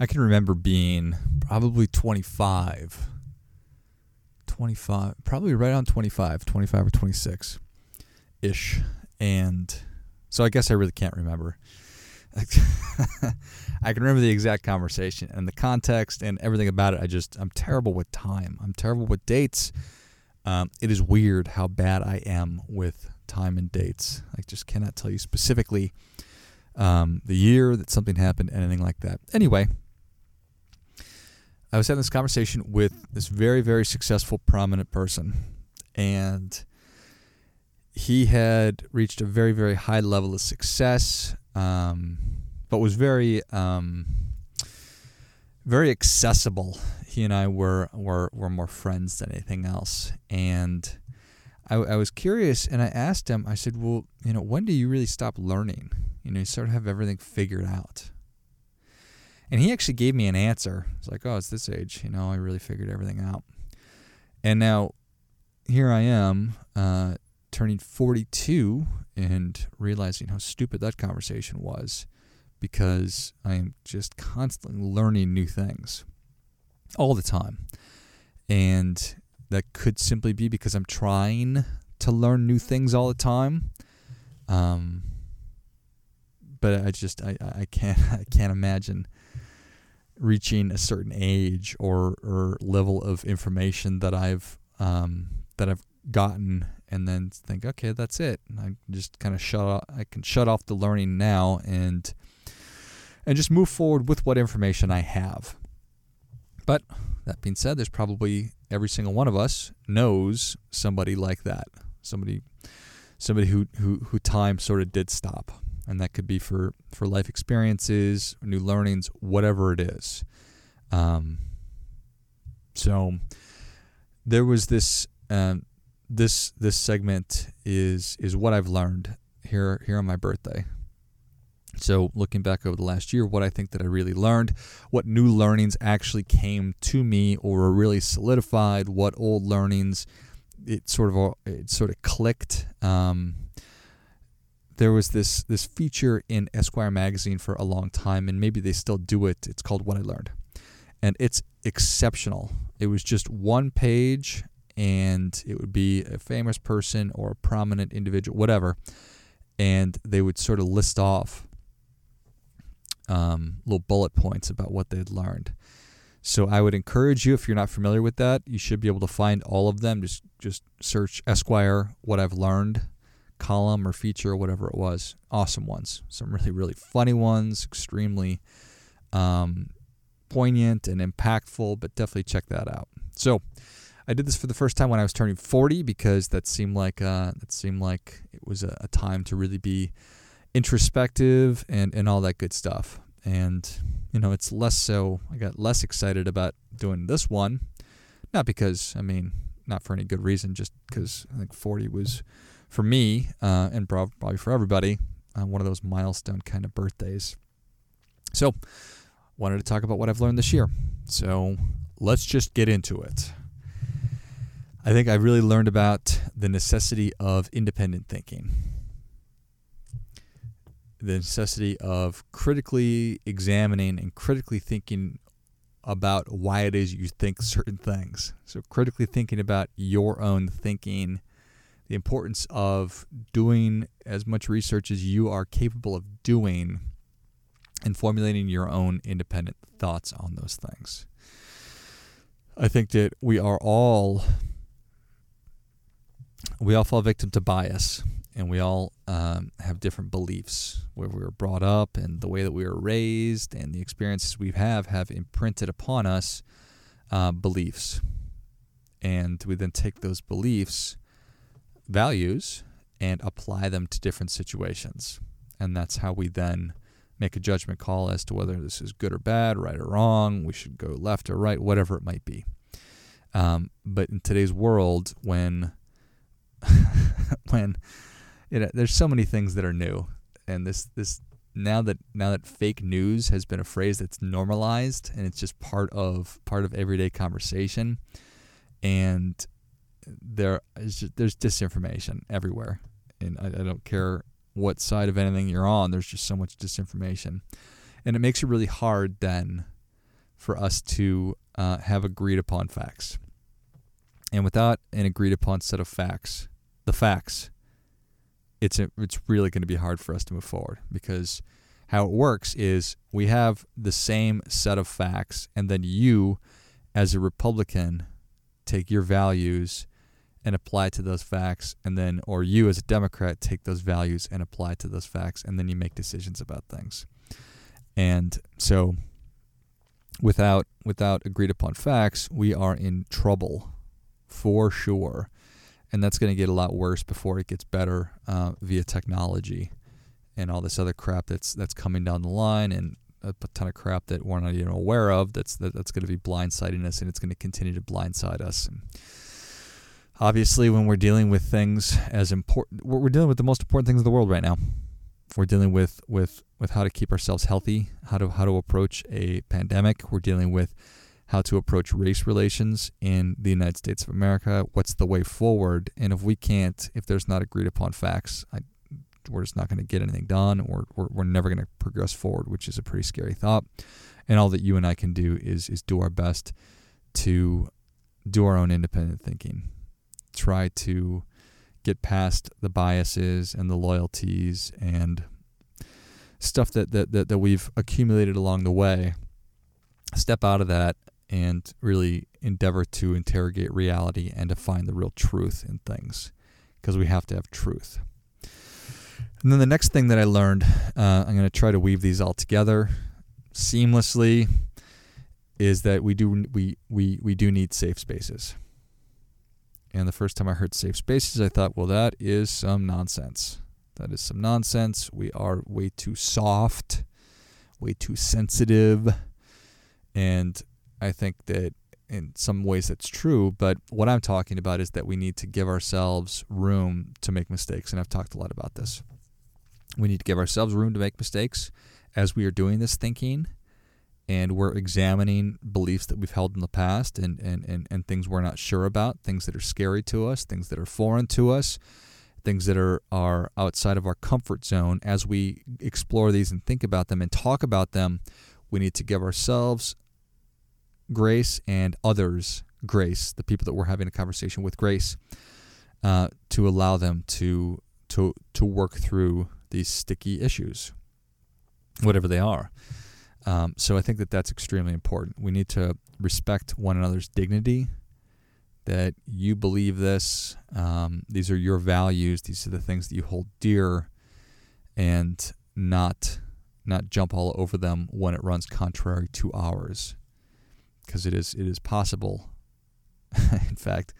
I can remember being probably 25, probably right on 25 or 26-ish. And so I guess I really can't remember. I can remember the exact conversation and the context and everything about it. I'm terrible with time. I'm terrible with dates. It is weird how bad I am with time and dates. I just cannot tell you specifically the year that something happened, anything like that. Anyway, I was having this conversation with this very, very successful, prominent person, and he had reached a very, very high level of success, but was very, very accessible. He and I were more friends than anything else. And I was curious, and I asked him, I said, well, when do you really stop learning? You sort of have everything figured out. And he actually gave me an answer. It's like, oh, it's this age. I really figured everything out. And now here I am turning 42 and realizing how stupid that conversation was, because I am just constantly learning new things all the time. And that could simply be because I'm trying to learn new things all the time. But I can't imagine reaching a certain age or level of information that I've gotten and then think, okay, that's it. And I just kind of shut off the learning now and just move forward with what information I have. But that being said, there's probably every single one of us knows somebody like that, somebody who time sort of did stop. And that could be for life experiences, new learnings, whatever it is. So there was this this segment is what I've learned here on my birthday. So looking back over the last year, what I think that I really learned, what new learnings actually came to me or were really solidified, what old learnings it sort of clicked. There was this feature in Esquire magazine for a long time, and maybe they still do it. It's called What I Learned, and it's exceptional. It was just one page, and it would be a famous person or a prominent individual, whatever, and they would sort of list off little bullet points about what they had learned. So I would encourage you, if you're not familiar with that, you should be able to find all of them. Just search Esquire, What I've Learned, column or feature or whatever it was. Awesome ones. Some really, really funny ones, extremely poignant and impactful, but definitely check that out. So I did this for the first time when I was turning 40, because that seemed like it was a time to really be introspective and all that good stuff. And, it's less so, I got less excited about doing this one, not for any good reason, just because I think 40 was, for me, and probably for everybody, one of those milestone kind of birthdays. So, wanted to talk about what I've learned this year. So, let's just get into it. I think I really learned about the necessity of independent thinking, the necessity of critically examining and critically thinking about why it is you think certain things. So, critically thinking about your own thinking, the importance of doing as much research as you are capable of doing and formulating your own independent thoughts on those things. I think that we all fall victim to bias, and we all have different beliefs where we were brought up and the way that we were raised and the experiences we have imprinted upon us beliefs. And we then take those beliefs, values, and apply them to different situations. And that's how we then make a judgment call as to whether this is good or bad, right or wrong, we should go left or right, whatever it might be. But in today's world, when there's so many things that are new, and this now that fake news has been a phrase that's normalized, and it's just part of everyday conversation, and there's disinformation everywhere, and I don't care what side of anything you're on. There's just so much disinformation, and it makes it really hard then for us to have agreed upon facts. And without an agreed upon set of facts, it's really going to be hard for us to move forward, because how it works is we have the same set of facts, and then you, as a Republican, take your values and apply to those facts, or you as a Democrat take those values and apply to those facts, and then you make decisions about things. And so without agreed upon facts, we are in trouble for sure. And that's going to get a lot worse before it gets better via technology and all this other crap that's coming down the line, and a ton of crap that we're not even aware of that's going to be blindsiding us, and it's going to continue to blindside us. And obviously, when we're dealing with things as important, we're dealing with the most important things in the world right now. We're dealing with how to keep ourselves healthy, how to approach a pandemic. We're dealing with how to approach race relations in the United States of America. What's the way forward? And if there's not agreed upon facts, we're just not going to get anything done, or we're never going to progress forward, which is a pretty scary thought. And all that you and I can do is do our best to do our own independent thinking. Try to get past the biases and the loyalties and stuff that we've accumulated along the way. Step out of that and really endeavor to interrogate reality and to find the real truth in things, because we have to have truth. And then the next thing that I learned, I'm going to try to weave these all together seamlessly, is that we do need safe spaces. And the first time I heard safe spaces, I thought, well, that is some nonsense. That is some nonsense. We are way too soft, way too sensitive. And I think that in some ways that's true, but what I'm talking about is that we need to give ourselves room to make mistakes, and I've talked a lot about this. We need to give ourselves room to make mistakes as we are doing this thinking, and we're examining beliefs that we've held in the past and things we're not sure about, things that are scary to us, things that are foreign to us, things that are outside of our comfort zone. As we explore these and think about them and talk about them, we need to give ourselves grace and others grace, the people that we're having a conversation with, grace, to allow them to work through these sticky issues, whatever they are. So I think that that's extremely important. We need to respect one another's dignity, that you believe this. These are your values. These are the things that you hold dear, and not jump all over them when it runs contrary to ours, because it is possible, in fact,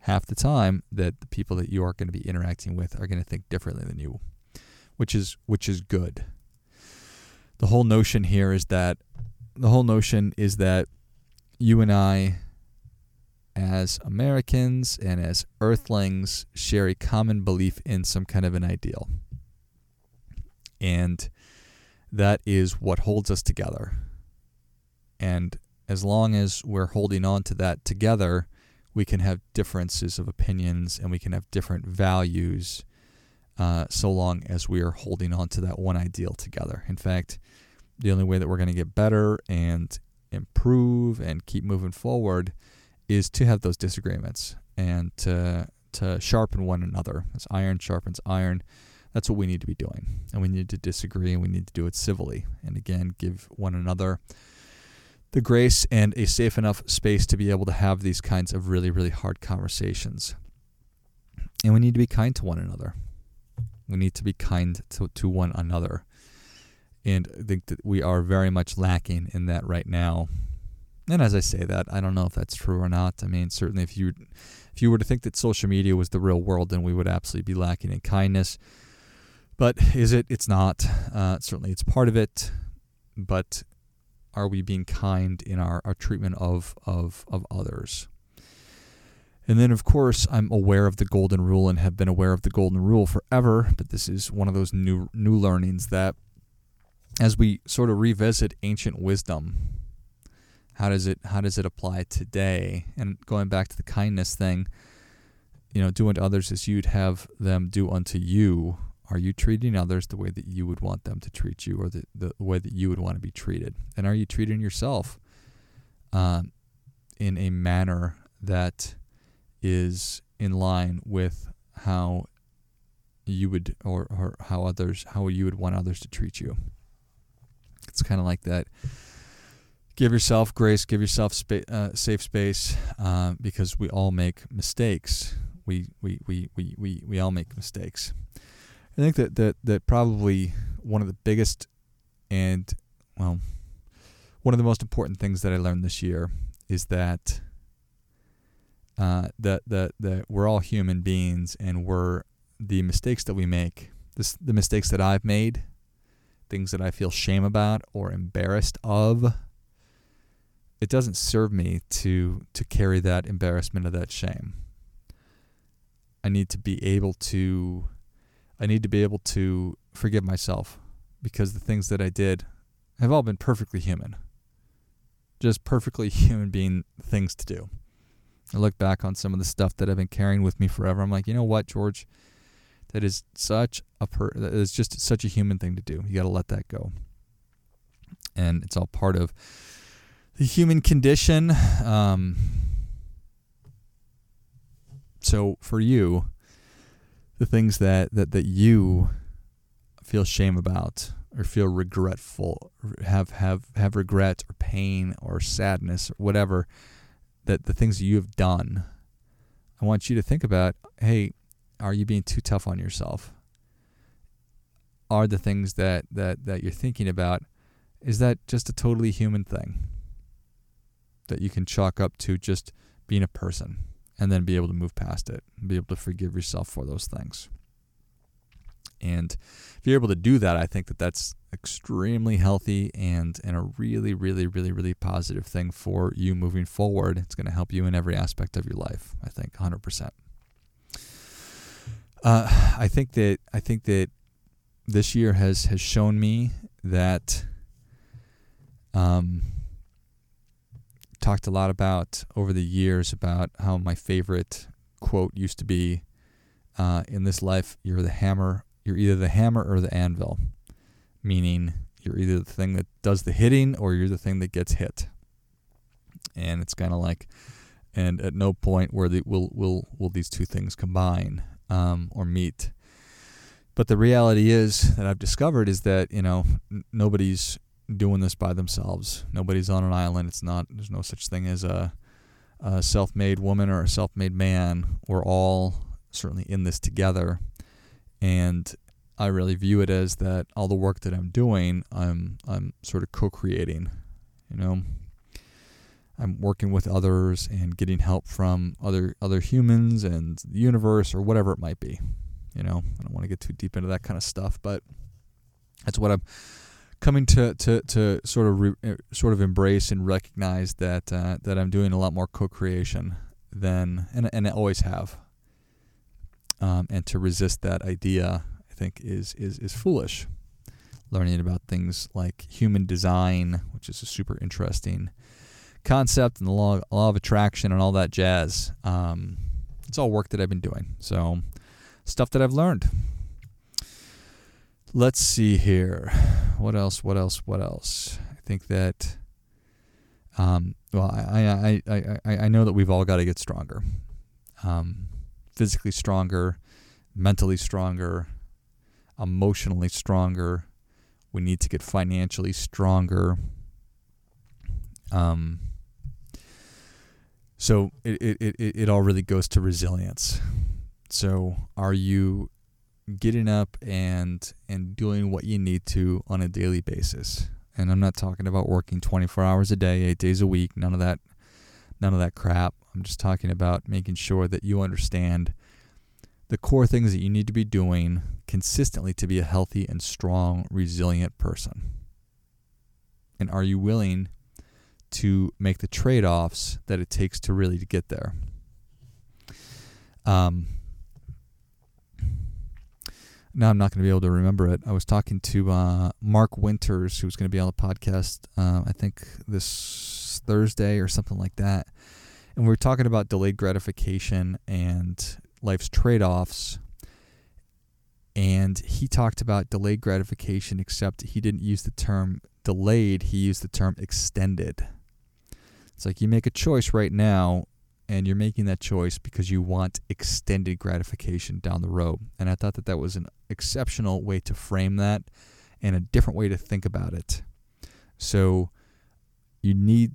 half the time, that the people that you are going to be interacting with are going to think differently than you, which is good. The whole notion here is that you and I, as Americans and as Earthlings, share a common belief in some kind of an ideal, and that is what holds us together. And as long as we're holding on to that together, we can have differences of opinions and we can have different values, so long as we are holding on to that one ideal together. In fact, the only way that we're going to get better and improve and keep moving forward is to have those disagreements and to sharpen one another. As iron sharpens iron, that's what we need to be doing. And we need to disagree, and we need to do it civilly. And again, give one another the grace and a safe enough space to be able to have these kinds of really, really hard conversations. And we need to be kind to one another. We need to be kind to one another. And I think that we are very much lacking in that right now. And as I say that, I don't know if that's true or not. I mean, certainly if you were to think that social media was the real world, then we would absolutely be lacking in kindness. But is it? It's not. Certainly it's part of it. But are we being kind in our treatment of others? And then, of course, I'm aware of the golden rule and have been aware of the golden rule forever. But this is one of those new learnings that as we sort of revisit ancient wisdom, how does it apply today? And going back to the kindness thing, you know, do unto others as you'd have them do unto you. Are you treating others the way that you would want them to treat you, or the way that you would want to be treated? And are you treating yourself in a manner that is in line with how you would, or how you would want others to treat you? It's kind of like that. Give yourself grace, give yourself safe space, because we all make mistakes. We all make mistakes. I think that probably one of the biggest and, well, one of the most important things that I learned this year is that that we're all human beings, and the mistakes that we make, the mistakes that I've made, things that I feel shame about or embarrassed of, it doesn't serve me to carry that embarrassment or that shame. I need to be able to forgive myself, because the things that I did have all been perfectly human, just perfectly human being things to do. I look back on some of the stuff that I've been carrying with me forever. I'm like, you know what, George? That is just such a human thing to do. You got to let that go. And it's all part of the human condition. So for you, the things that you feel shame about or feel regretful, or have regret or pain or sadness or whatever, that the things that you have done, I want you to think about, hey, are you being too tough on yourself? Are the things that you're thinking about, is that just a totally human thing that you can chalk up to just being a person, and then be able to move past it and be able to forgive yourself for those things? And if you're able to do that, I think that that's extremely healthy and a really, really, really, really positive thing for you moving forward. It's going to help you in every aspect of your life, I think, 100%. I think that this year has shown me that, talked a lot about over the years about how my favorite quote used to be, in this life, you're either the hammer or the anvil, meaning you're either the thing that does the hitting or you're the thing that gets hit. And it's kind of like, and at no point will these two things combine or meet. But the reality is that I've discovered is that, you know, nobody's doing this by themselves. Nobody's on an island. There's no such thing as a self-made woman or a self-made man. We're all certainly in this together. And I really view it as that all the work that I'm doing, I'm sort of co-creating, you know. I'm working with others and getting help from other humans and the universe or whatever it might be. You know, I don't want to get too deep into that kind of stuff, but that's what I'm coming to sort of embrace and recognize that I'm doing a lot more co-creation than, and I always have. And to resist that idea, I think is foolish. Learning about things like human design, which is a super interesting concept, and the law of attraction and all that jazz. It's all work that I've been doing. So, stuff that I've learned. Let's see here. What else? I think that, I know that we've all got to get stronger. Physically stronger, mentally stronger, emotionally stronger. We need to get financially stronger. So it all really goes to resilience. So are you getting up and doing what you need to on a daily basis? And I'm not talking about working 24 hours a day, 8 days a week, none of that crap. I'm just talking about making sure that you understand the core things that you need to be doing consistently to be a healthy and strong, resilient person. And are you willing to make the trade-offs that it takes to really get there? Now I'm not going to be able to remember it. I was talking to Mark Winters, who's going to be on the podcast, I think this Thursday or something like that. And we were talking about delayed gratification and life's trade-offs. And he talked about delayed gratification, except he didn't use the term delayed. He used the term extended. It's like you make a choice right now, and you're making that choice because you want extended gratification down the road. And I thought that that was an exceptional way to frame that and a different way to think about it. So you need,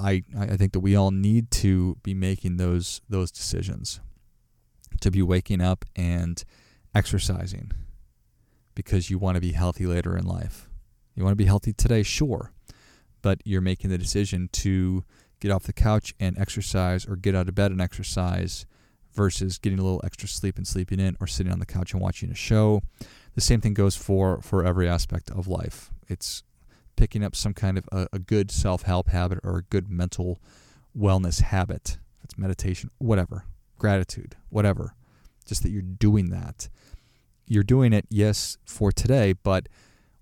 I think that we all need to be making those decisions, to be waking up and exercising because you want to be healthy later in life. You want to be healthy today, sure, but you're making the decision to get off the couch and exercise, or get out of bed and exercise, versus getting a little extra sleep and sleeping in, or sitting on the couch and watching a show. The same thing goes for every aspect of life. It's picking up some kind of a good self-help habit or a good mental wellness habit. It's meditation, whatever, gratitude, whatever, just that you're doing that. You're doing it, yes, for today, but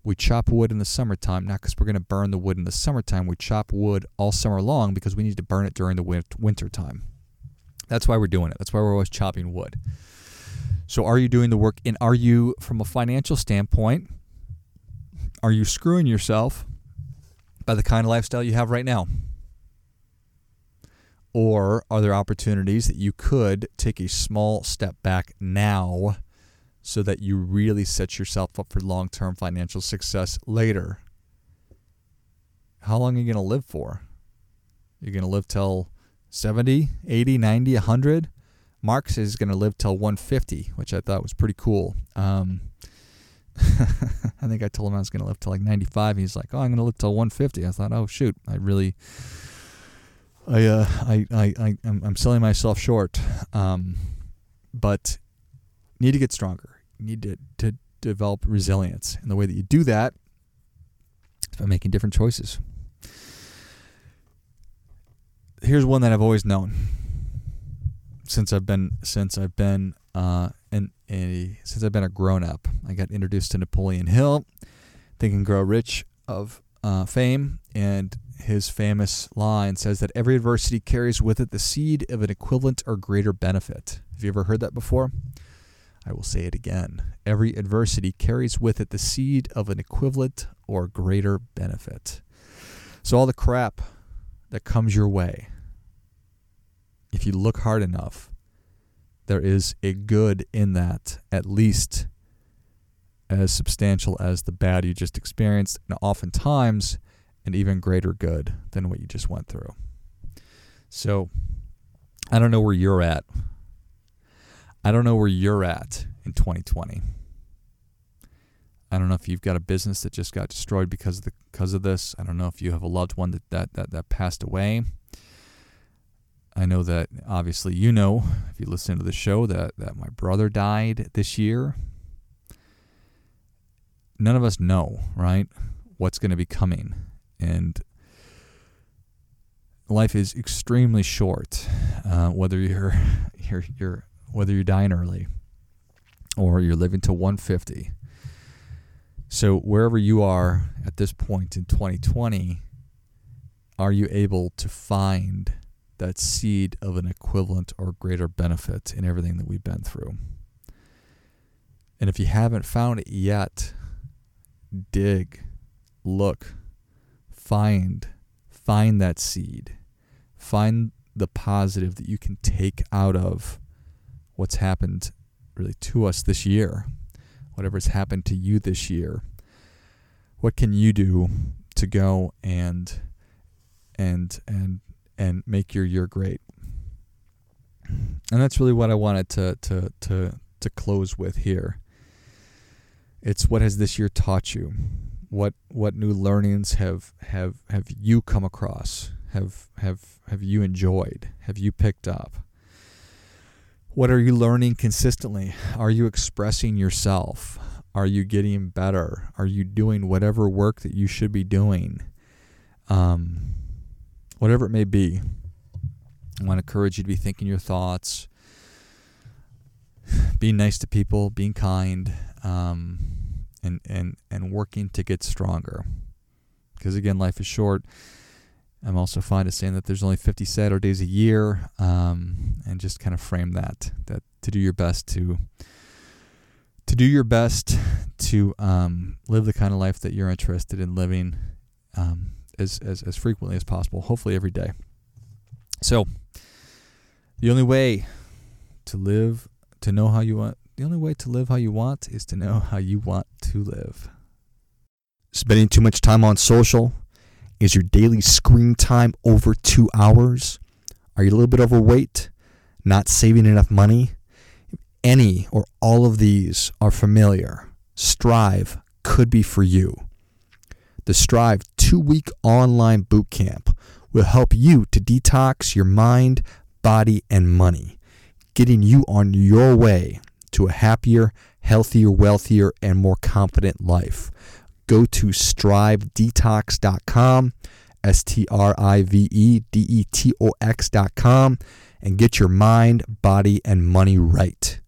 we chop wood in the summertime, not because we're going to burn the wood in the summertime. We chop wood all summer long because we need to burn it during the winter time. That's why we're doing it. That's why we're always chopping wood. So are you doing the work? And are you, from a financial standpoint, are you screwing yourself by the kind of lifestyle you have right now? Or are there opportunities that you could take a small step back now, so that you really set yourself up for long-term financial success later? How long are you going to live for? You're going to live till 70, 80, 90, 100? Mark says he's going to live till 150, which I thought was pretty cool. I think I told him I was going to live till like 95. He's like, oh, I'm going to live till 150. I thought, oh, shoot, I'm selling myself short. But need to get stronger. You need to develop resilience. And the way that you do that is by making different choices. Here's one that I've always known since I've been a grown up. I got introduced to Napoleon Hill, Think and Grow Rich of fame, and his famous line says that every adversity carries with it the seed of an equivalent or greater benefit. Have you ever heard that before? I will say it again. Every adversity carries with it the seed of an equivalent or greater benefit. So all the crap that comes your way, if you look hard enough, there is a good in that, at least as substantial as the bad you just experienced, and oftentimes an even greater good than what you just went through. So I don't know where you're at. I don't know where you're at in 2020. I don't know if you've got a business that just got destroyed because of this. I don't know if you have a loved one that passed away. I know that, obviously, you know, if you listen to the show, that my brother died this year. None of us know, right, what's going to be coming. And life is extremely short, whether you're whether you're dying early or you're living to 150. So wherever you are at this point in 2020, are you able to find that seed of an equivalent or greater benefit in everything that we've been through? And if you haven't found it yet, dig, look, find that seed. Find the positive that you can take out of what's happened really to us this year, whatever's happened to you this year. What can you do to go and make your year great? And that's really what I wanted to close with here. It's, what has this year taught you? What new learnings have you come across? Have you enjoyed? Have you picked up? What are you learning consistently? Are you expressing yourself? Are you getting better? Are you doing whatever work that you should be doing? Whatever it may be, I want to encourage you to be thinking your thoughts, being nice to people, being kind, and working to get stronger. Because again, life is short. I'm also fond of saying that there's only 50 Saturdays a year, and just kind of frame that to do your best to live the kind of life that you're interested in living, as frequently as possible, hopefully every day. So the only way to live how you want is to know how you want to live. Spending too much time on social? Is your daily screen time over 2 hours? Are you a little bit overweight? Not saving enough money? Any or all of these are familiar. Strive could be for you. The Strive 2-week online boot camp will help you to detox your mind, body, and money, getting you on your way to a happier, healthier, wealthier, and more confident life. Go to strivedetox.com, Strivedetox.com, and get your mind, body, and money right.